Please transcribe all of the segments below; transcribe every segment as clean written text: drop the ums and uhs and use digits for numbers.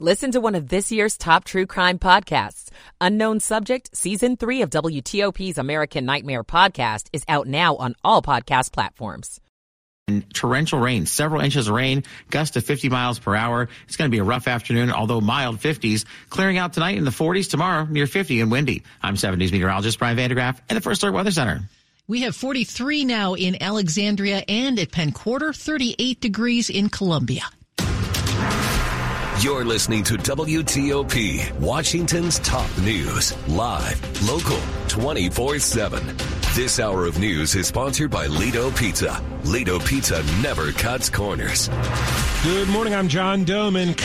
Listen to one of this year's top true crime podcasts. Unknown Subject, Season 3 of WTOP's American Nightmare podcast is out now on all podcast platforms. And torrential rain, several inches of rain, gusts of 50 miles per hour. It's going to be a rough afternoon, although mild 50s. Clearing out tonight in the 40s, tomorrow near 50 and windy. I'm 70s meteorologist Brian van de Graaff at the First Alert Weather Center. We have 43 now in Alexandria and at Penn Quarter, 38 degrees in Columbia. You're listening to WTOP, Washington's top news, live, local, 24/7. This hour of news is sponsored by Lido Pizza. Lido Pizza never cuts corners. Good morning, I'm John Doman.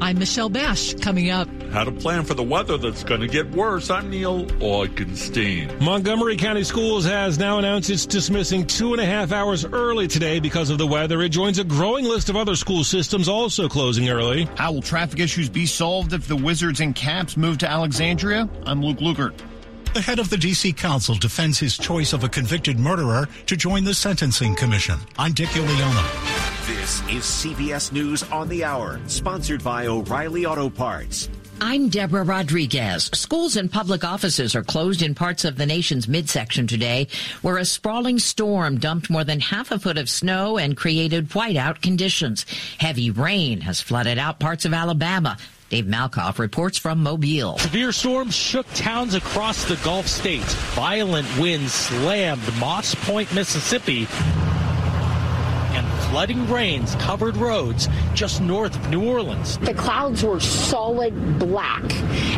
I'm Michelle Basch. Coming up, how to plan for the weather that's going to get worse. I'm Neal Augenstein. Montgomery County Schools has now announced it's dismissing 2.5 hours early today because of the weather. It joins a growing list of other school systems also closing early. How will traffic issues be solved if the Wizards and Caps move to Alexandria? I'm Luke Lukert. The head of the D.C. Council defends his choice of a convicted murderer to join the Sentencing Commission. I'm Dick Uliano. This is CBS News on the Hour, sponsored by O'Reilly Auto Parts. I'm Deborah Rodriguez. Schools and public offices are closed in parts of the nation's midsection today, where a sprawling storm dumped more than half a foot of snow and created whiteout conditions. Heavy rain has flooded out parts of Alabama. Dave Malkoff reports from Mobile. Severe storms shook towns across the Gulf states. Violent winds slammed Moss Point, Mississippi. Flooding rains covered roads just north of New Orleans. The clouds were solid black,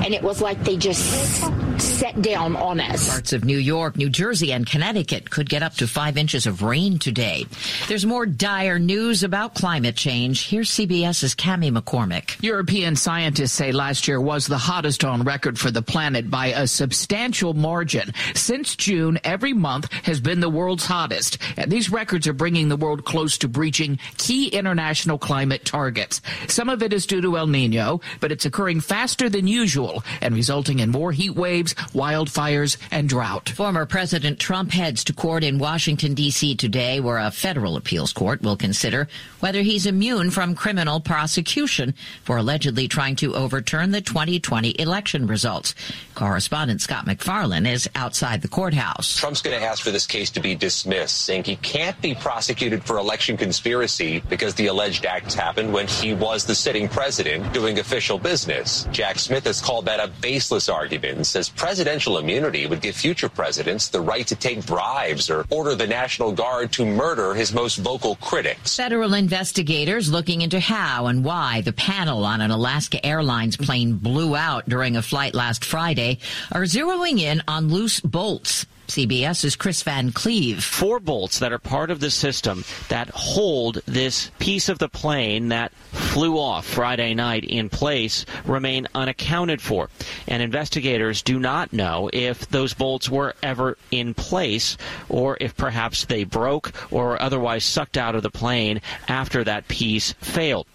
and it was like they just set down on us. Parts of New York, New Jersey, and Connecticut could get up to 5 inches of rain today. There's more dire news about climate change. Here's CBS's Cami McCormick. European scientists say last year was the hottest on record for the planet by a substantial margin. Since June, every month has been the world's hottest, and these records are bringing the world close to breaching key international climate targets. Some of it is due to El Nino, but it's occurring faster than usual and resulting in more heat waves, wildfires, and drought. Former President Trump heads to court in Washington, D.C. today, where a federal appeals court will consider whether he's immune from criminal prosecution for allegedly trying to overturn the 2020 election results. Correspondent Scott McFarlane is outside the courthouse. Trump's going to ask for this case to be dismissed, saying he can't be prosecuted for election conspiracy because the alleged acts happened when he was the sitting president doing official business. Jack Smith has called that a baseless argument and says presidential immunity would give future presidents the right to take bribes or order the National Guard to murder his most vocal critics. Federal investigators looking into how and why the panel on an Alaska Airlines plane blew out during a flight last Friday are zeroing in on loose bolts. CBS's Chris Van Cleave. 4 bolts that are part of the system that hold this piece of the plane that flew off Friday night in place remain unaccounted for. And investigators do not know if those bolts were ever in place or if perhaps they broke or otherwise sucked out of the plane after that piece failed.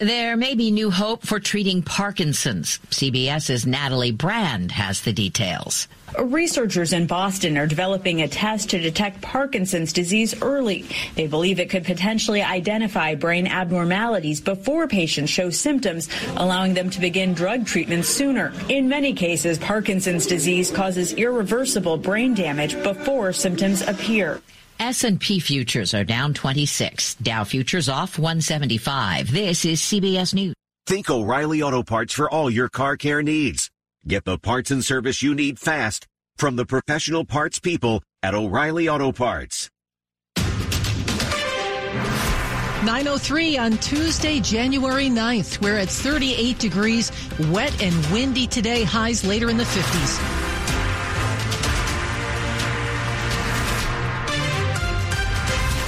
There may be new hope for treating Parkinson's. CBS's Natalie Brand has the details. Researchers in Boston are developing a test to detect Parkinson's disease early. They believe it could potentially identify brain abnormalities before patients show symptoms, allowing them to begin drug treatment sooner. In many cases, Parkinson's disease causes irreversible brain damage before symptoms appear. S&P futures are down 26. Dow futures off 175. This is CBS News. Think O'Reilly Auto Parts for all your car care needs. Get the parts and service you need fast from the professional parts people at O'Reilly Auto Parts. 9:03 on Tuesday, January 9th. We're at 38 degrees, wet and windy today, highs later in the 50s.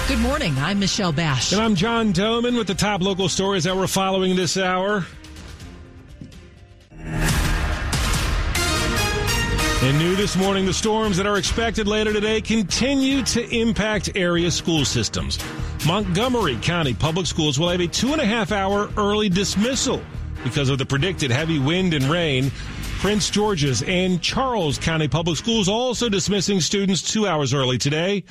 Good morning. I'm Michelle Basch. And I'm John Doman with the top local stories that we're following this hour. And new this morning, the storms that are expected later today continue to impact area school systems. Montgomery County Public Schools will have a 2.5 hour early dismissal because of the predicted heavy wind and rain. Prince George's and Charles County Public Schools also dismissing students 2 hours early today.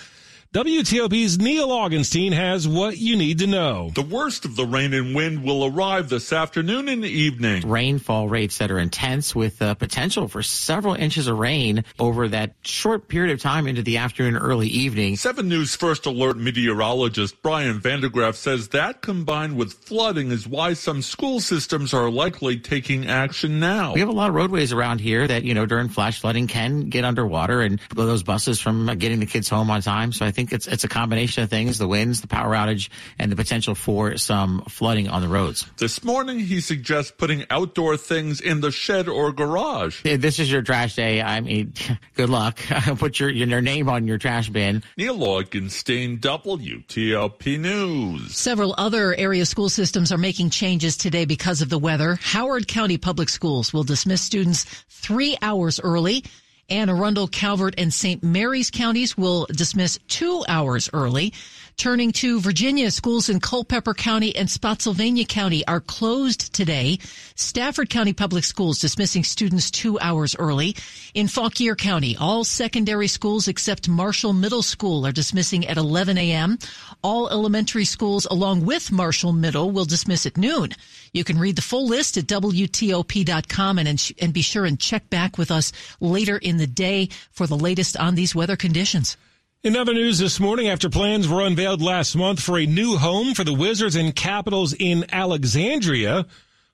WTOP's Neal Augenstein has what you need to know. The worst of the rain and wind will arrive this afternoon and evening. Rainfall rates that are intense with the potential for several inches of rain over that short period of time into the afternoon, early evening. 7 News First Alert meteorologist Brian van de Graaff says that combined with flooding is why some school systems are likely taking action now. We have a lot of roadways around here that, during flash flooding can get underwater and blow those buses from getting the kids home on time. So I think it's a combination of things, the winds, the power outage, and the potential for some flooding on the roads. This morning, he suggests putting outdoor things in the shed or garage. If this is your trash day, good luck. Put your name on your trash bin. Neal Augenstein, WTOP News. Several other area school systems are making changes today because of the weather. Howard County Public Schools will dismiss students 3 hours early. Anne Arundel, Calvert, and St. Mary's counties will dismiss 2 hours early. Turning to Virginia, schools in Culpeper County and Spotsylvania County are closed today. Stafford County Public Schools dismissing students 2 hours early. In Fauquier County, all secondary schools except Marshall Middle School are dismissing at 11 a.m. All elementary schools along with Marshall Middle will dismiss at noon. You can read the full list at WTOP.com and be sure and check back with us later in the day for the latest on these weather conditions. In other news this morning, after plans were unveiled last month for a new home for the Wizards and Capitals in Alexandria,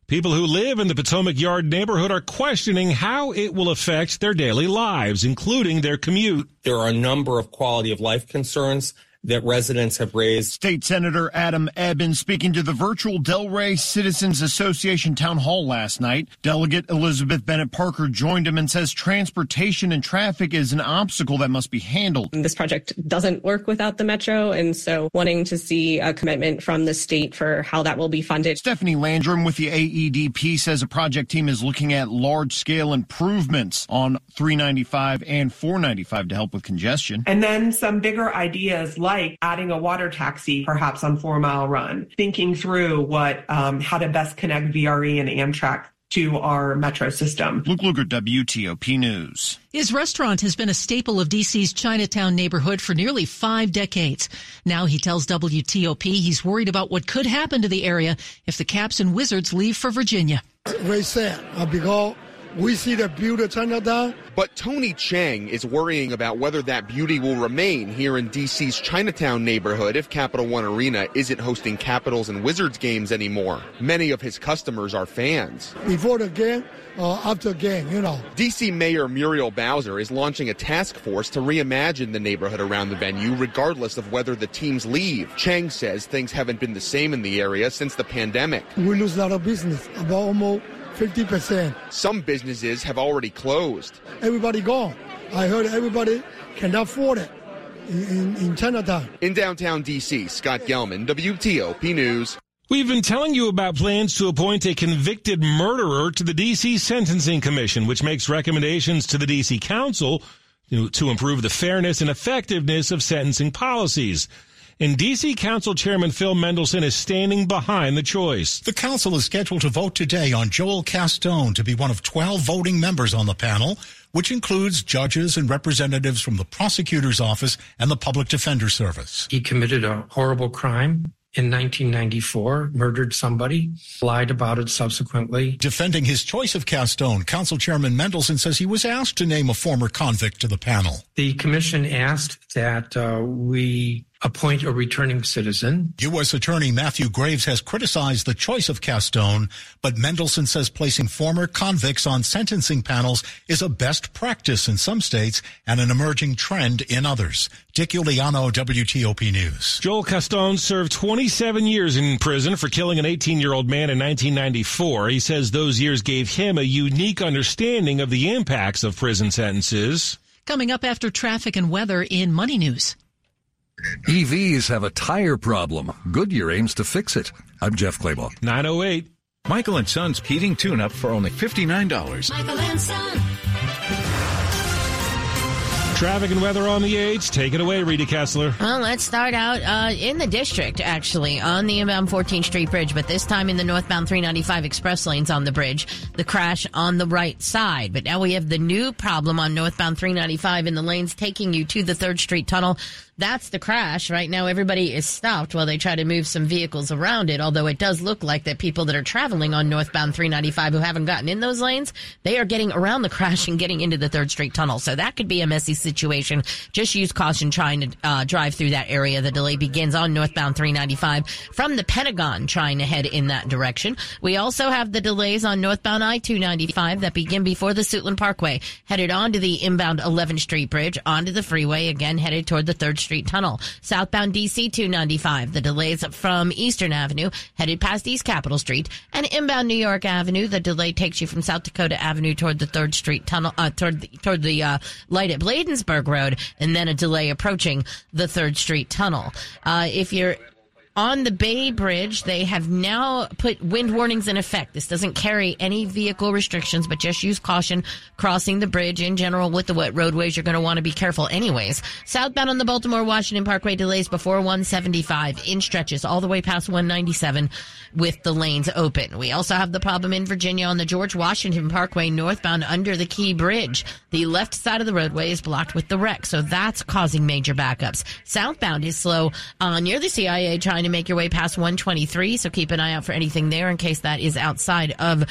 people who live in the Potomac Yard neighborhood are questioning how it will affect their daily lives, including their commute. There are a number of quality of life concerns that residents have raised. State Senator Adam Ebbins speaking to the virtual Delray Citizens Association town hall last night. Delegate Elizabeth Bennett Parker joined him and says transportation and traffic is an obstacle that must be handled. This project doesn't work without the metro, and so wanting to see a commitment from the state for how that will be funded. Stephanie Landrum with the AEDP says a project team is looking at large-scale improvements on 395 and 495 to help with congestion. And then some bigger ideas like adding a water taxi, perhaps on 4 Mile Run, thinking through how to best connect VRE and Amtrak to our metro system. Luke Lukert, WTOP News. His restaurant has been a staple of D.C.'s Chinatown neighborhood for nearly 5 decades. Now he tells WTOP he's worried about what could happen to the area if the Caps and Wizards leave for Virginia. It's very sad because we see the beauty of Chinatown. But Tony Chang is worrying about whether that beauty will remain here in D.C.'s Chinatown neighborhood if Capital One Arena isn't hosting Capitals and Wizards games anymore. Many of his customers are fans. Before the game, after the game, D.C. Mayor Muriel Bowser is launching a task force to reimagine the neighborhood around the venue regardless of whether the teams leave. Chang says things haven't been the same in the area since the pandemic. We lose a lot of business, about almost 50%. Some businesses have already closed. Everybody gone. I heard everybody cannot afford it in Chinatown. In downtown D.C., Scott Gelman, WTOP News. We've been telling you about plans to appoint a convicted murderer to the D.C. Sentencing Commission, which makes recommendations to the D.C. Council to improve the fairness and effectiveness of sentencing policies. And D.C. Council Chairman Phil Mendelson is standing behind the choice. The council is scheduled to vote today on Joel Caston to be one of 12 voting members on the panel, which includes judges and representatives from the prosecutor's office and the public defender's service. He committed a horrible crime in 1994, murdered somebody, lied about it subsequently. Defending his choice of Caston, Council Chairman Mendelson says he was asked to name a former convict to the panel. The commission asked that we appoint a returning citizen. U.S. Attorney Matthew Graves has criticized the choice of Caston, but Mendelson says placing former convicts on sentencing panels is a best practice in some states and an emerging trend in others. Dick Uliano, WTOP News. Joel Caston served 27 years in prison for killing an 18-year-old man in 1994. He says those years gave him a unique understanding of the impacts of prison sentences. Coming up after traffic and weather in Money News. EVs have a tire problem. Goodyear aims to fix it. I'm Jeff Clabaugh. 9:08. Michael & Son's heating tune-up for only $59. Michael & Son. Traffic and weather on the H. Take it away, Rita Kessler. Well, let's start out in the district, actually, on the inbound 14th Street Bridge, but this time in the northbound 395 express lanes on the bridge, the crash on the right side. But now we have the new problem on northbound 395 in the lanes taking you to the 3rd Street Tunnel. That's the crash. Right now, everybody is stopped while they try to move some vehicles around it, although it does look like that people that are traveling on northbound 395 who haven't gotten in those lanes, they are getting around the crash and getting into the 3rd Street Tunnel. So that could be a messy situation. Just use caution trying to drive through that area. The delay begins on northbound 395 from the Pentagon trying to head in that direction. We also have the delays on northbound I-295 that begin before the Suitland Parkway, headed onto the inbound 11th Street Bridge, onto the freeway, again headed toward the 3rd Street Tunnel. Southbound D.C. 295, the delays from Eastern Avenue, headed past East Capitol Street, and inbound New York Avenue, the delay takes you from South Dakota Avenue toward the 3rd Street Tunnel, toward the light at Bladensburg Road, and then a delay approaching the 3rd Street Tunnel. If you're on the Bay Bridge, they have now put wind warnings in effect. This doesn't carry any vehicle restrictions, but just use caution crossing the bridge in general with the wet roadways. You're going to want to be careful anyways. Southbound on the Baltimore-Washington Parkway, delays before 175 in stretches all the way past 197 with the lanes open. We also have the problem in Virginia on the George Washington Parkway northbound under the Key Bridge. The left side of the roadway is blocked with the wreck, so that's causing major backups. Southbound is slow near the CIA trying to make your way past 123, so keep an eye out for anything there in case that is outside of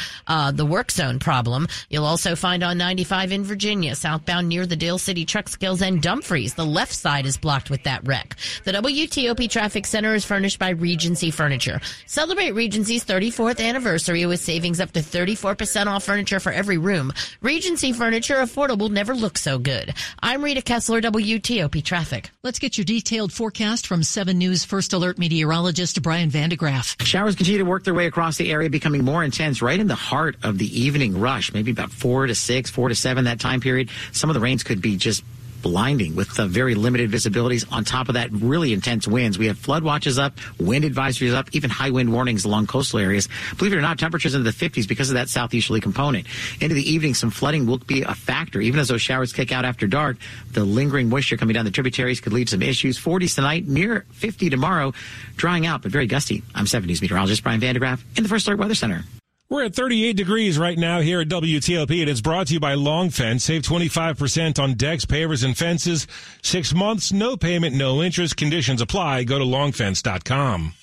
the work zone problem. You'll also find on 95 in Virginia, southbound near the Dale City Truckskills and Dumfries. The left side is blocked with that wreck. The WTOP Traffic Center is furnished by Regency Furniture. Celebrate Regency's 34th anniversary with savings up to 34% off furniture for every room. Regency Furniture, affordable, never looks so good. I'm Rita Kessler, WTOP Traffic. Let's get your detailed forecast from 7 News First Alert Media. Meteorologist Brian van de Graaff. Showers continue to work their way across the area, becoming more intense right in the heart of the evening rush, maybe about 4 to 6, 4 to 7, that time period. Some of the rains could be just blinding with very limited visibilities. On top of that, really intense winds. We have flood watches up, wind advisories up, even high wind warnings along coastal areas. Believe it or not, temperatures in the 50s because of that southeasterly component. Into the evening, some flooding will be a factor. Even as those showers kick out after dark, the lingering moisture coming down the tributaries could lead to some issues. 40s tonight, near 50 tomorrow, drying out, but very gusty. I'm 7 News meteorologist Brian van de Graaff in the First Alert Weather Center. We're at 38 degrees right now here at WTOP, and it's brought to you by Long Fence. Save 25% on decks, pavers, and fences. 6 months, no payment, no interest. Conditions apply. Go to longfence.com.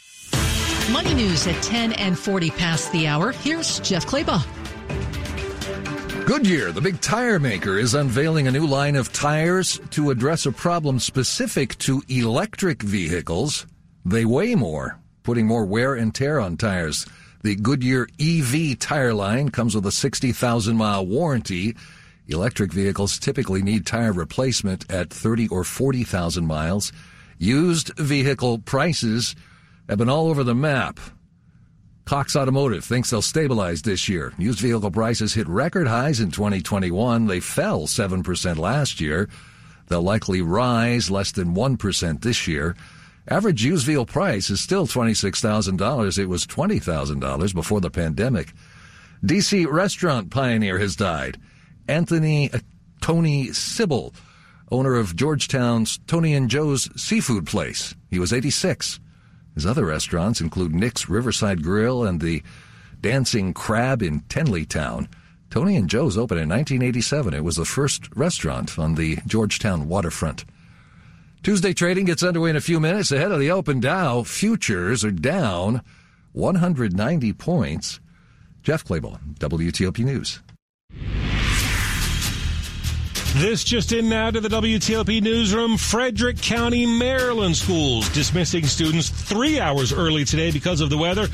Money news at 10 and 40 past the hour. Here's Jeff Clabaugh. Goodyear, the big tire maker, is unveiling a new line of tires to address a problem specific to electric vehicles. They weigh more, putting more wear and tear on tires. The Goodyear EV tire line comes with a 60,000-mile warranty. Electric vehicles typically need tire replacement at 30 or 40,000 miles. Used vehicle prices have been all over the map. Cox Automotive thinks they'll stabilize this year. Used vehicle prices hit record highs in 2021. They fell 7% last year. They'll likely rise less than 1% this year. Average used vehicle price is still $26,000. It was $20,000 before the pandemic. D.C. restaurant pioneer has died. Tony Sibyl, owner of Georgetown's Tony and Joe's Seafood Place. He was 86. His other restaurants include Nick's Riverside Grill and the Dancing Crab in Tenleytown. Tony and Joe's opened in 1987. It was the first restaurant on the Georgetown waterfront. Tuesday trading gets underway in a few minutes. Ahead of the open, Dow futures are down 190 points. Jeff Clabaugh, WTOP News. This just in now to the WTOP newsroom. Frederick County, Maryland schools dismissing students 3 hours early today because of the weather.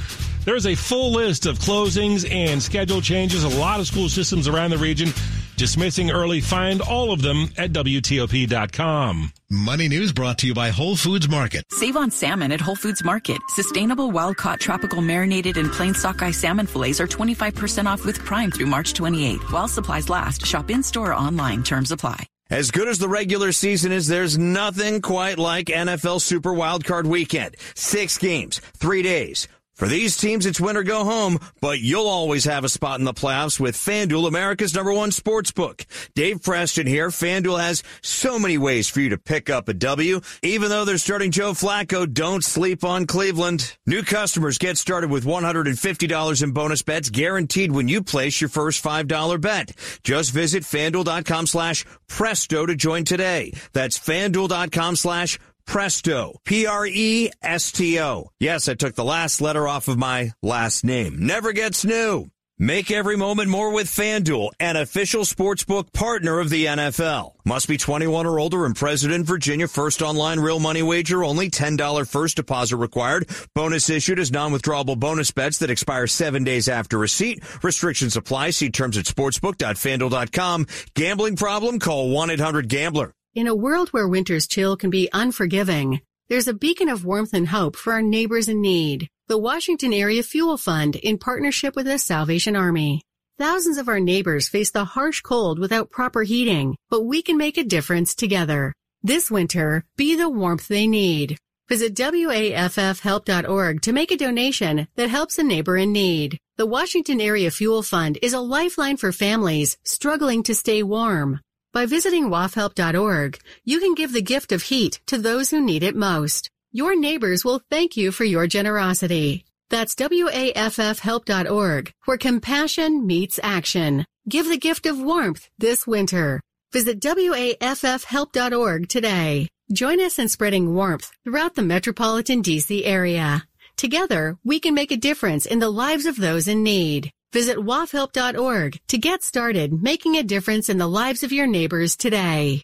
There's a full list of closings and schedule changes. A lot of school systems around the region dismissing early. Find all of them at WTOP.com. Money news brought to you by Whole Foods Market. Save on salmon at Whole Foods Market. Sustainable, wild-caught, tropical, marinated, and plain sockeye salmon fillets are 25% off with Prime through March 28. While supplies last, shop in-store or online. Terms apply. As good as the regular season is, there's nothing quite like NFL Super Wildcard Weekend. 6 games, 3 days. For these teams, it's win or go home, but you'll always have a spot in the playoffs with FanDuel, America's #1 sportsbook. Dave Preston here. FanDuel has so many ways for you to pick up a W. Even though they're starting Joe Flacco, don't sleep on Cleveland. New customers get started with $150 in bonus bets guaranteed when you place your first $5 bet. Just visit FanDuel.com/Presto to join today. That's FanDuel.com/Presto. Presto, Presto. Yes, I took the last letter off of my last name. Never gets new. Make every moment more with FanDuel, an official sportsbook partner of the NFL. Must be 21 or older and present in Virginia. First online real money wager only. $10 first deposit required. Bonus issued as non-withdrawable bonus bets that expire 7 days after receipt. Restrictions apply. See terms at sportsbook.fanduel.com. Gambling problem? Call 1-800-GAMBLER. In a world where winter's chill can be unforgiving, there's a beacon of warmth and hope for our neighbors in need. The Washington Area Fuel Fund, in partnership with the Salvation Army. Thousands of our neighbors face the harsh cold without proper heating, but we can make a difference together. This winter, be the warmth they need. Visit WAFFhelp.org to make a donation that helps a neighbor in need. The Washington Area Fuel Fund is a lifeline for families struggling to stay warm. By visiting WAFHelp.org, you can give the gift of heat to those who need it most. Your neighbors will thank you for your generosity. That's WAFFhelp.org, where compassion meets action. Give the gift of warmth this winter. Visit WAFFhelp.org today. Join us in spreading warmth throughout the metropolitan D.C. area. Together, we can make a difference in the lives of those in need. Visit WAFHelp.org to get started making a difference in the lives of your neighbors today.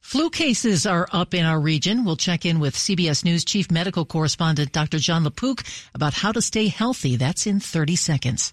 Flu cases are up in our region. We'll check in with CBS News Chief Medical Correspondent Dr. John LaPook about how to stay healthy. That's in 30 seconds.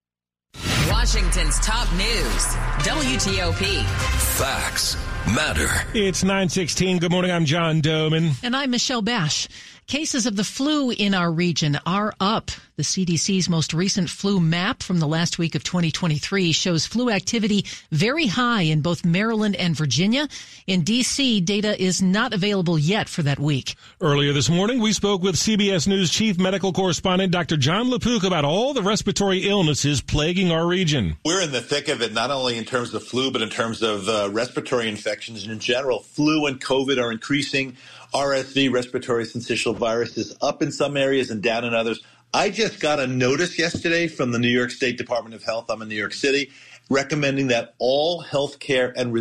Washington's top news, WTOP. Facts matter. It's 9:16. Good morning. I'm John Doman. And I'm Michelle Basch. Cases of the flu in our region are up. The CDC's most recent flu map from the last week of 2023 shows flu activity very high in both Maryland and Virginia. In D.C., data is not available yet for that week. Earlier this morning, we spoke with CBS News Chief Medical Correspondent Dr. John LaPook about all the respiratory illnesses plaguing our region. We're in the thick of it, not only in terms of flu, but in terms of respiratory infections in general. Flu and COVID are increasing. RSV, respiratory syncytial virus, is up in some areas and down in others. I just got a notice yesterday from the New York State Department of Health, I'm in New York City, recommending that all healthcare and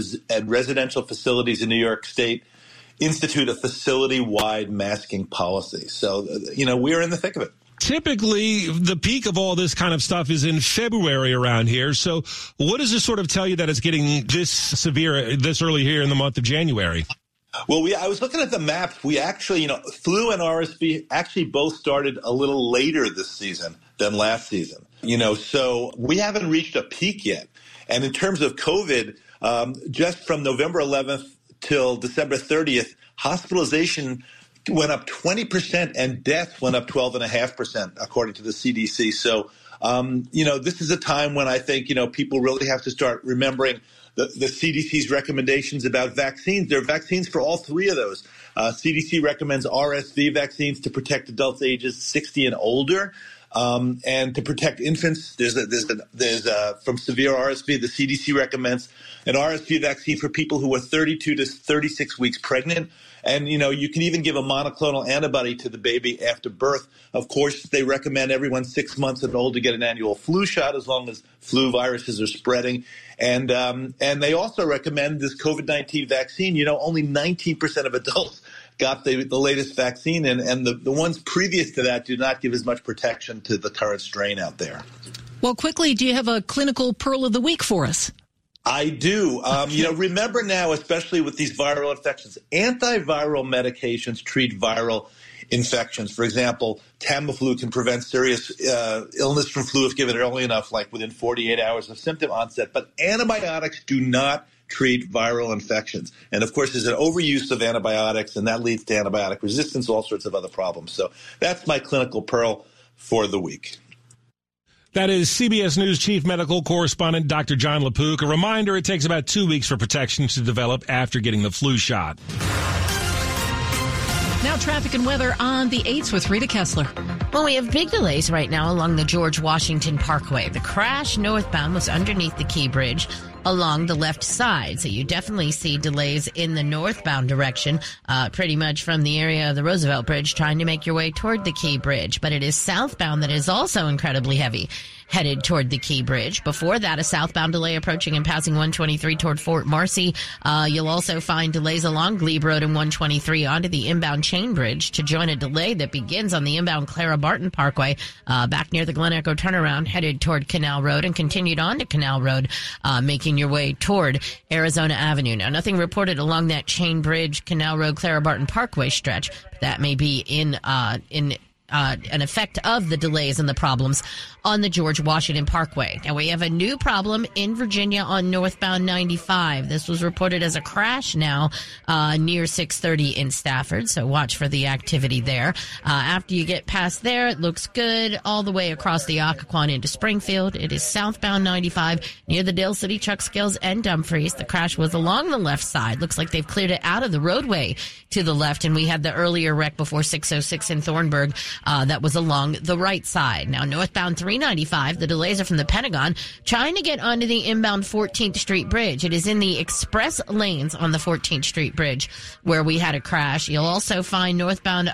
residential facilities in New York State institute a facility-wide masking policy. So, you know, we're in the thick of it. Typically, the peak of all this kind of stuff is in February around here. So what does this sort of tell you that it's getting this severe this early here in the month of January? Well, I was looking at the maps. We actually, flu and RSV actually both started a little later this season than last season. So we haven't reached a peak yet. And in terms of COVID, just from November 11th till December 30th, hospitalization went up 20% and death went up 12.5%, according to the CDC. So, this is a time when I think, people really have to start remembering the CDC's recommendations about vaccines. There are vaccines for all three of those. CDC recommends RSV vaccines to protect adults ages 60 and older, and to protect infants. From severe RSV, the CDC recommends an RSV vaccine for people who are 32 to 36 weeks pregnant. And, you can even give a monoclonal antibody to the baby after birth. Of course, they recommend everyone 6 months and old to get an annual flu shot as long as flu viruses are spreading. And they also recommend this COVID-19 vaccine. Only 19% of adults got the latest vaccine, and the ones previous to that do not give as much protection to the current strain out there. Well, quickly, do you have a clinical pearl of the week for us? I do. Remember now, especially with these viral infections, antiviral medications treat viral infections. For example, Tamiflu can prevent serious illness from flu if given early enough, like within 48 hours of symptom onset. But antibiotics do not treat viral infections. And, of course, there's an overuse of antibiotics, and that leads to antibiotic resistance, all sorts of other problems. So that's my clinical pearl for the week. That is CBS News Chief Medical Correspondent Dr. John LaPook. A reminder, it takes about 2 weeks for protection to develop after getting the flu shot. Now traffic and weather on the 8s with Rita Kessler. Well, we have big delays right now along the George Washington Parkway. The crash northbound was underneath the Key Bridge along the left side. So you definitely see delays in the northbound direction, pretty much from the area of the Roosevelt Bridge trying to make your way toward the Key Bridge. But it is southbound that is also incredibly heavy, headed toward the Key Bridge. Before that, a southbound delay approaching and passing 123 toward Fort Marcy. You'll also find delays along Glebe Road and 123 onto the inbound Chain Bridge to join a delay that begins on the inbound Clara Barton Parkway, back near the Glen Echo turnaround, headed toward Canal Road and continued on to Canal Road, making your way toward Arizona Avenue. Now, nothing reported along that Chain Bridge, Canal Road, Clara Barton Parkway stretch. That may be an effect of the delays and the problems on the George Washington Parkway. Now, we have a new problem in Virginia on northbound 95. This was reported as a crash now near 630 in Stafford, so watch for the activity there. After you get past there, it looks good all the way across the Occoquan into Springfield. It is southbound 95 near the Dale City, Chuck Scales, and Dumfries. The crash was along the left side. Looks like they've cleared it out of the roadway to the left, and we had the earlier wreck before 606 in Thornburg. That was along the right side. Now, northbound 395, the delays are from the Pentagon, trying to get onto the inbound 14th Street Bridge. It is in the express lanes on the 14th Street Bridge where we had a crash. You'll also find northbound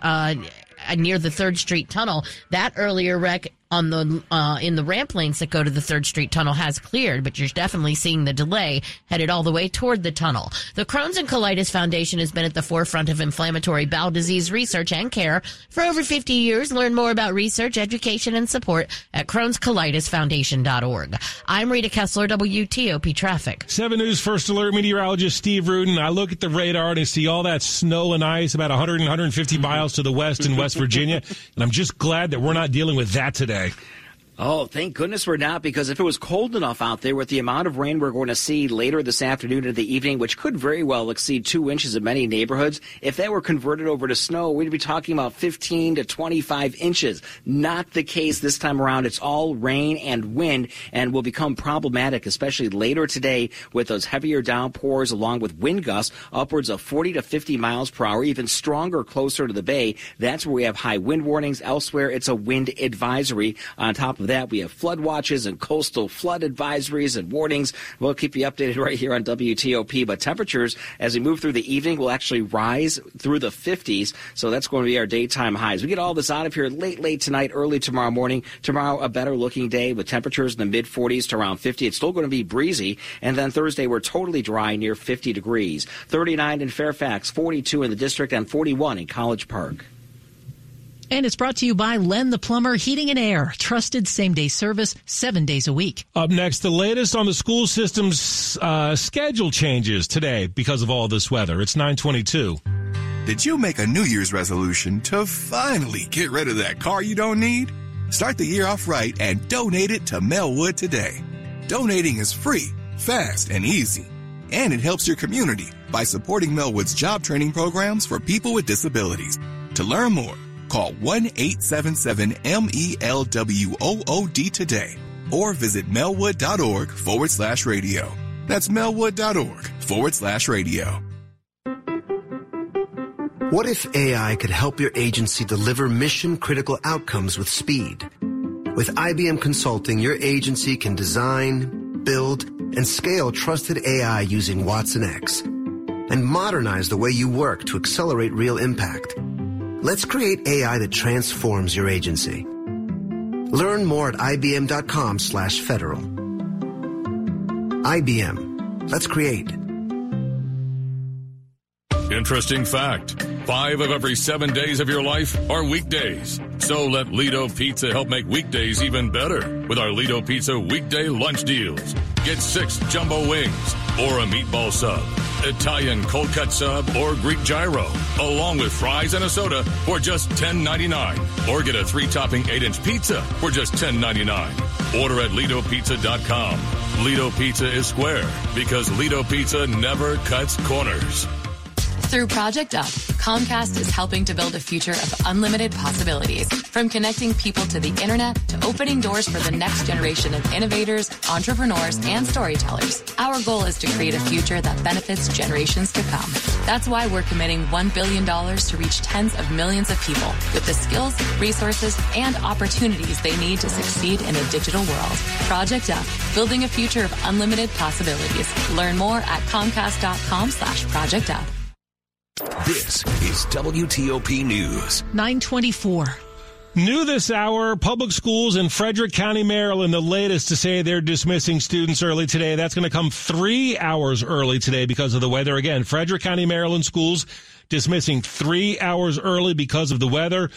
near the 3rd Street Tunnel. That earlier wreck on the in the ramp lanes that go to the 3rd Street Tunnel has cleared, but you're definitely seeing the delay headed all the way toward the tunnel. The Crohn's and Colitis Foundation has been at the forefront of inflammatory bowel disease research and care for over 50 years. Learn more about research, education, and support at crohnscolitisfoundation.org. I'm Rita Kessler, WTOP Traffic. 7 News First Alert meteorologist Steve Rudin. I look at the radar and I see all that snow and ice about 100 and 150 miles to the west in West Virginia, and I'm just glad that we're not dealing with that today. Oh, thank goodness we're not, because if it was cold enough out there with the amount of rain we're going to see later this afternoon into the evening, which could very well exceed 2 inches in many neighborhoods, if that were converted over to snow, we'd be talking about 15 to 25 inches. Not the case this time around. It's all rain and wind and will become problematic, especially later today with those heavier downpours along with wind gusts upwards of 40 to 50 miles per hour, even stronger closer to the bay. That's where we have high wind warnings. Elsewhere, it's a wind advisory. On top of that, we have flood watches and coastal flood advisories and warnings. We'll keep you updated right here on WTOP. But temperatures as we move through the evening will actually rise through the 50s. So that's going to be our daytime highs. We get all this out of here late tonight, early tomorrow morning. Tomorrow, a better looking day with temperatures in the mid 40s to around 50. It's still going to be breezy. And then Thursday, we're totally dry near 50 degrees. 39 in Fairfax, 42 in the district, and 41 in College Park. And it's brought to you by Len the Plumber Heating and Air. Trusted same-day service, 7 days a week. Up next, the latest on the school system's schedule changes today because of all this weather. It's 9:22. Did you make a New Year's resolution to finally get rid of that car you don't need? Start the year off right and donate it to Melwood today. Donating is free, fast, and easy. And it helps your community by supporting Melwood's job training programs for people with disabilities. To learn more, call 1-877-MELWOOD today or visit melwood.org/radio. That's melwood.org/radio. What if AI could help your agency deliver mission-critical outcomes with speed? With IBM Consulting, your agency can design, build, and scale trusted AI using watsonx and modernize the way you work to accelerate real impact. Let's create AI that transforms your agency. Learn more at IBM.com/federal. IBM. Let's create. Interesting fact. 5 of every 7 days of your life are weekdays. So let Lido Pizza help make weekdays even better with our Lido Pizza weekday lunch deals. Get 6 jumbo wings or a meatball sub, Italian cold cut sub, or Greek gyro, along with fries and a soda for just $10.99. Or get a 3-topping 8-inch pizza for just $10.99. Order at LidoPizza.com. Lido Pizza is square because Lido Pizza never cuts corners. Through Project Up, Comcast is helping to build a future of unlimited possibilities. From connecting people to the internet to opening doors for the next generation of innovators, entrepreneurs, and storytellers, our goal is to create a future that benefits generations to come. That's why we're committing $1 billion to reach tens of millions of people with the skills, resources, and opportunities they need to succeed in a digital world. Project Up, building a future of unlimited possibilities. Learn more at Comcast.com/Project Up. This is WTOP News. 924. New this hour, public schools in Frederick County, Maryland, the latest to say they're dismissing students early today. That's going to come 3 hours early today because of the weather. Again, Frederick County, Maryland schools dismissing 3 hours early because of the weather.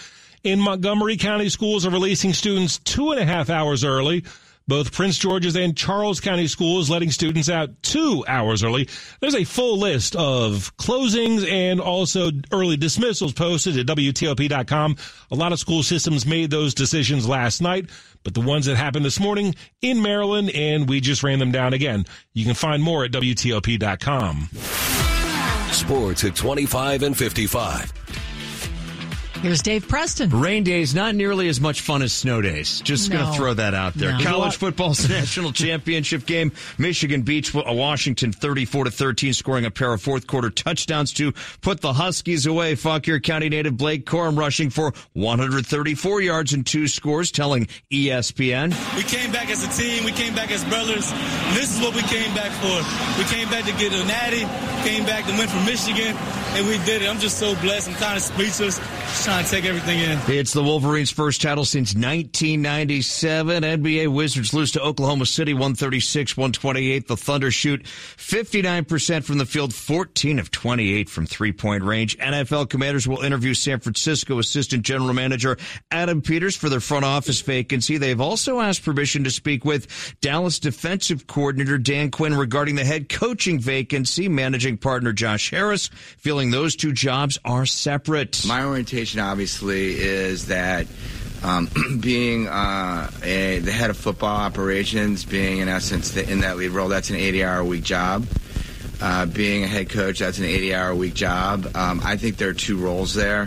In Montgomery County, schools are releasing students 2.5 hours early. Both Prince George's and Charles County schools letting students out 2 hours early. There's a full list of closings and also early dismissals posted at WTOP.com. A lot of school systems made those decisions last night, but the ones that happened this morning in Maryland, and we just ran them down again. You can find more at WTOP.com. Sports at 25 and 55. Here's Dave Preston. Rain days, not nearly as much fun as snow days. Just going to throw that out there. No. College football's national championship game. Michigan beats Washington 34-13, scoring a pair of fourth-quarter touchdowns to put the Huskies away. Fauquier County native Blake Corum rushing for 134 yards and 2 scores, telling ESPN. We came back as a team. We came back as brothers. This is what we came back for. We came back to get a natty, came back to win for Michigan, and we did it. I'm just so blessed. I'm kind of speechless. Trying to take everything in. It's the Wolverines' first title since 1997. NBA Wizards lose to Oklahoma City 136-128. The Thunder shoot 59% from the field, 14 of 28 from three-point range. NFL Commanders will interview San Francisco Assistant General Manager Adam Peters for their front office vacancy. They've also asked permission to speak with Dallas defensive coordinator Dan Quinn regarding the head coaching vacancy. Managing partner Josh Harris feeling those two jobs are separate. My orientation obviously is that being the head of football operations, being in essence in that lead role, that's an 80-hour-a-week job. Being a head coach, that's an 80-hour-a-week job. I think there are two roles there.